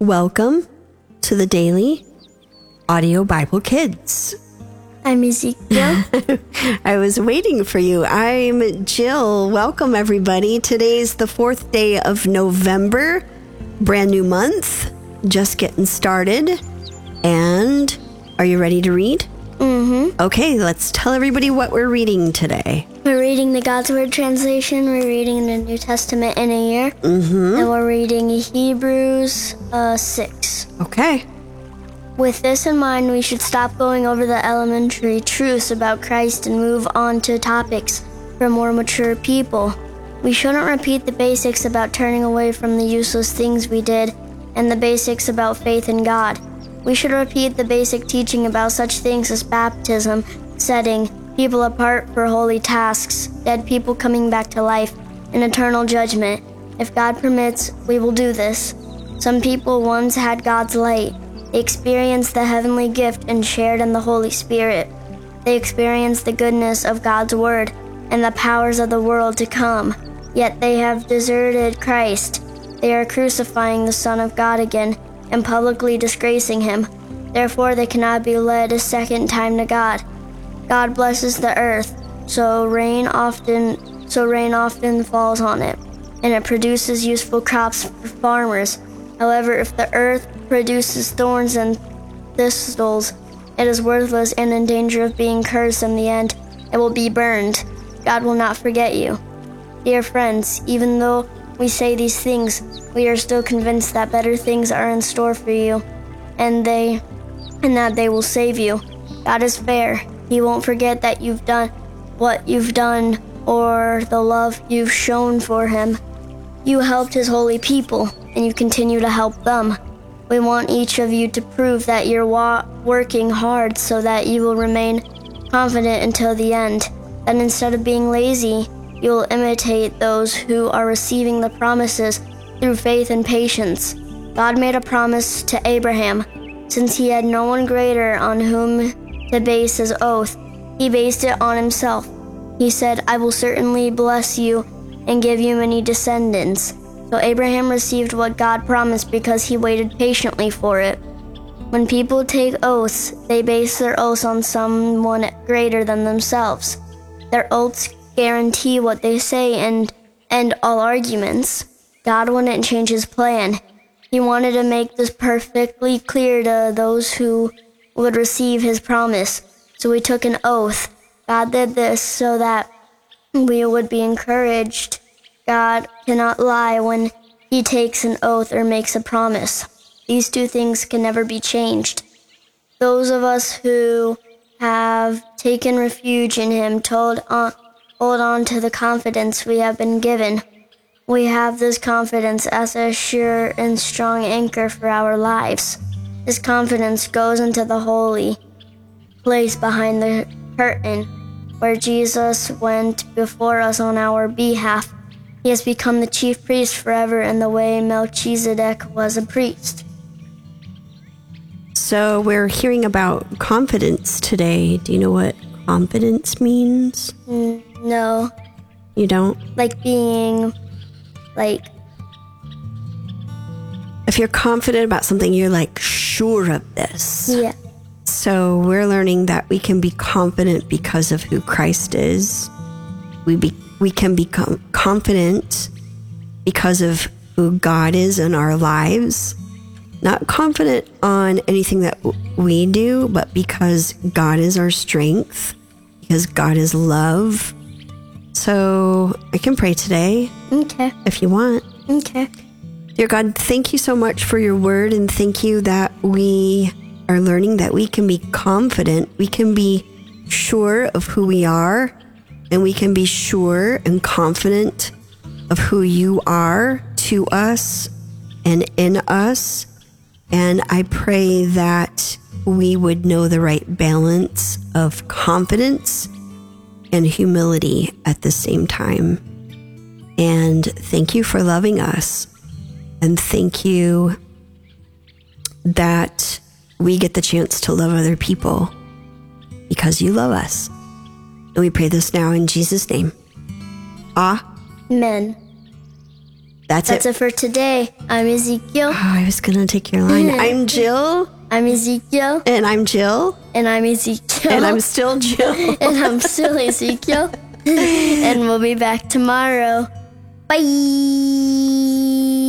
Welcome to the Daily Audio Bible Kids. I'm Ezekiel. I was waiting for you. I'm Jill. Welcome, everybody. Today's the 4th day of November, brand new month, just getting started. And are you ready to read? Mm-hmm. Okay, let's tell everybody what we're reading today. We're reading the God's Word translation. We're reading the New Testament in a year. Mm-hmm. And we're reading Hebrews 6. Okay. With this in mind, we should stop going over the elementary truths about Christ and move on to topics for more mature people. We shouldn't repeat the basics about turning away from the useless things we did and the basics about faith in God. We should repeat the basic teaching about such things as baptism, setting people apart for holy tasks, dead people coming back to life, and eternal judgment. If God permits, we will do this. Some people once had God's light. They experienced the heavenly gift and shared in the Holy Spirit. They experienced the goodness of God's Word and the powers of the world to come. Yet they have deserted Christ. They are crucifying the Son of God again and publicly disgracing him. Therefore, they cannot be led a second time to God. God blesses the earth, so rain often falls on it, and it produces useful crops for farmers. However, if the earth produces thorns and thistles, it is worthless and in danger of being cursed in the end. It will be burned. God will not forget you. Dear friends, even though we say these things, we are still convinced that better things are in store for you, and that they will save you. God is fair. He won't forget that you've done what you've done or the love you've shown for him. You helped his holy people, and you continue to help them. We want each of you to prove that you're working hard so that you will remain confident until the end. And instead of being lazy, you will imitate those who are receiving the promises through faith and patience. God made a promise to Abraham. Since he had no one greater on whom to base his oath, he based it on himself. He said, "I will certainly bless you and give you many descendants." So Abraham received what God promised because he waited patiently for it. When people take oaths, they base their oaths on someone greater than themselves. Their oaths guarantee what they say and end all arguments. God wouldn't change his plan. He wanted to make this perfectly clear to those who would receive his promise. So he took an oath. God did this so that we would be encouraged. God cannot lie when he takes an oath or makes a promise. These two things can never be changed. Those of us who have taken refuge in him hold on to the confidence we have been given. We have this confidence as a sure and strong anchor for our lives. This confidence goes into the holy place behind the curtain, where Jesus went before us on our behalf. He has become the chief priest forever in the way Melchizedek was a priest. So we're hearing about confidence today. Do you know what confidence means? No. You don't? If you're confident about something, you're sure of this. Yeah. So we're learning that we can be confident because of who Christ is. We can become confident because of who God is in our lives. Not confident on anything that we do, but because God is our strength, because God is love. So I can pray today. Okay. If you want. Okay. Dear God, thank you so much for your word, and thank you that we are learning that we can be confident. We can be sure of who we are, and we can be sure and confident of who you are to us and in us. And I pray that we would know the right balance of confidence and humility at the same time. And thank you for loving us. And thank you that we get the chance to love other people because you love us. And we pray this now in Jesus' name. Amen. That's it for today. I'm Ezekiel. Oh, I was going to take your line. I'm Jill. I'm Ezekiel. And I'm Jill. And I'm Ezekiel. And I'm still Jill. And I'm still Ezekiel. And we'll be back tomorrow. Bye.